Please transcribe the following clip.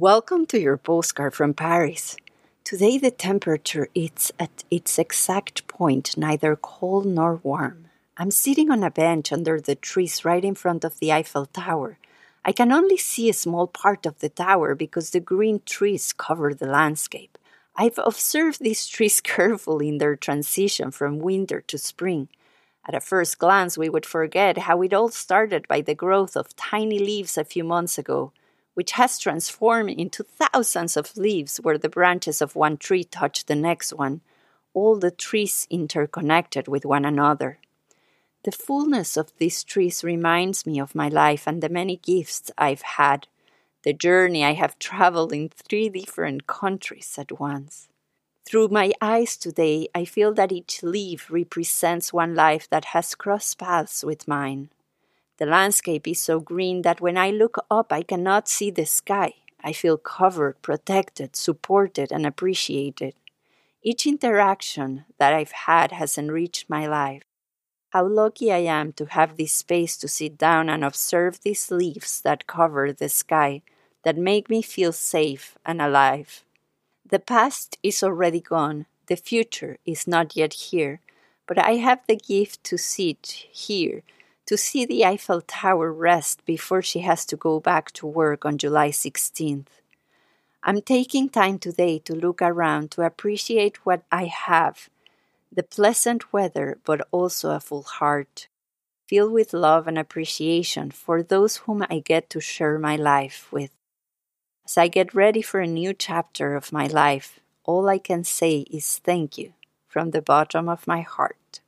Welcome to your postcard from Paris. Today the temperature is at its exact point, neither cold nor warm. I'm sitting on a bench under the trees right in front of the Eiffel Tower. I can only see a small part of the tower because the green trees cover the landscape. I've observed these trees carefully in their transition from winter to spring. At a first glance, we would forget how it all started by the growth of tiny leaves a few months ago, which has transformed into thousands of leaves where the branches of one tree touch the next one, all the trees interconnected with one another. The fullness of these trees reminds me of my life and the many gifts I've had, the journey I have traveled in 3 different countries at once. Through my eyes today, I feel that each leaf represents one life that has crossed paths with mine. The landscape is so green that when I look up, I cannot see the sky. I feel covered, protected, supported, and appreciated. Each interaction that I've had has enriched my life. How lucky I am to have this space to sit down and observe these leaves that cover the sky, that make me feel safe and alive. The past is already gone. The future is not yet here. But I have the gift to sit here, to see the Eiffel Tower rest before she has to go back to work on July 16th. I'm taking time today to look around, to appreciate what I have, the pleasant weather, but also a full heart, filled with love and appreciation for those whom I get to share my life with. As I get ready for a new chapter of my life, all I can say is thank you from the bottom of my heart.